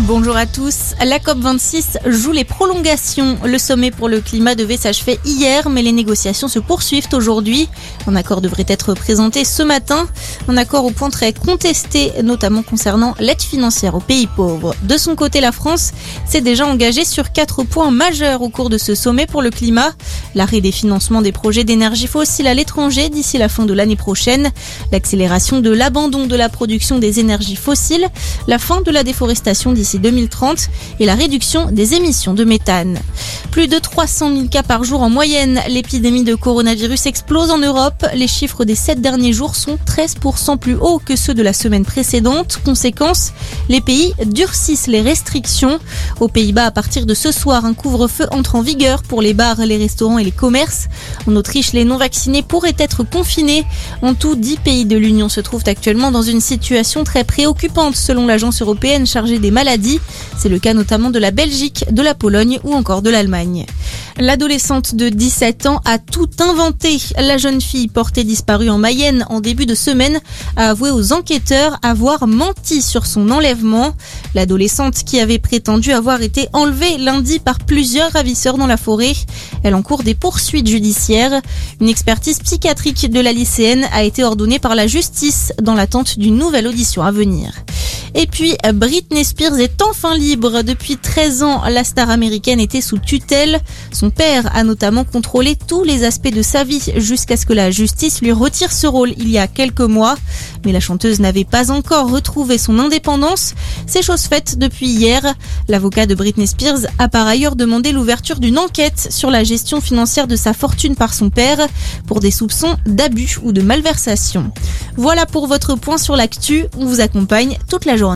Bonjour à tous. La COP26 joue les prolongations. Le sommet pour le climat devait s'achever hier, mais les négociations se poursuivent aujourd'hui. Un accord devrait être présenté ce matin. Un accord au point très contesté, notamment concernant l'aide financière aux pays pauvres. De son côté, la France s'est déjà engagée sur 4 points majeurs au cours de ce sommet pour le climat. L'arrêt des financements des projets d'énergie fossile à l'étranger d'ici la fin de l'année prochaine. L'accélération de l'abandon de la production des énergies fossiles. La fin de la déforestation d'ici 2030 et la réduction des émissions de méthane. Plus de 300 000 cas par jour en moyenne. L'épidémie de coronavirus explose en Europe. Les chiffres des 7 derniers jours sont 13% plus hauts que ceux de la semaine précédente. Conséquence, les pays durcissent les restrictions. Aux Pays-Bas, à partir de ce soir, un couvre-feu entre en vigueur pour les bars, les restaurants et les commerces. En Autriche, les non-vaccinés pourraient être confinés. En tout, 10 pays de l'Union se trouvent actuellement dans une situation très préoccupante selon l'agence européenne chargée des maladies. C'est le cas notamment de la Belgique, de la Pologne ou encore de l'Allemagne. L'adolescente de 17 ans a tout inventé. La jeune fille portée disparue en Mayenne en début de semaine a avoué aux enquêteurs avoir menti sur son enlèvement. L'adolescente qui avait prétendu avoir été enlevée lundi par plusieurs ravisseurs dans la forêt. Elle encourt des poursuites judiciaires. Une expertise psychiatrique de la lycéenne a été ordonnée par la justice dans l'attente d'une nouvelle audition à venir. Et puis, Britney Spears est enfin libre. Depuis 13 ans, la star américaine était sous tutelle. Son père a notamment contrôlé tous les aspects de sa vie jusqu'à ce que la justice lui retire ce rôle il y a quelques mois. Mais la chanteuse n'avait pas encore retrouvé son indépendance. C'est chose faite depuis hier. L'avocat de Britney Spears a par ailleurs demandé l'ouverture d'une enquête sur la gestion financière de sa fortune par son père pour des soupçons d'abus ou de malversation. Voilà pour votre point sur l'actu. On vous accompagne toute la journée.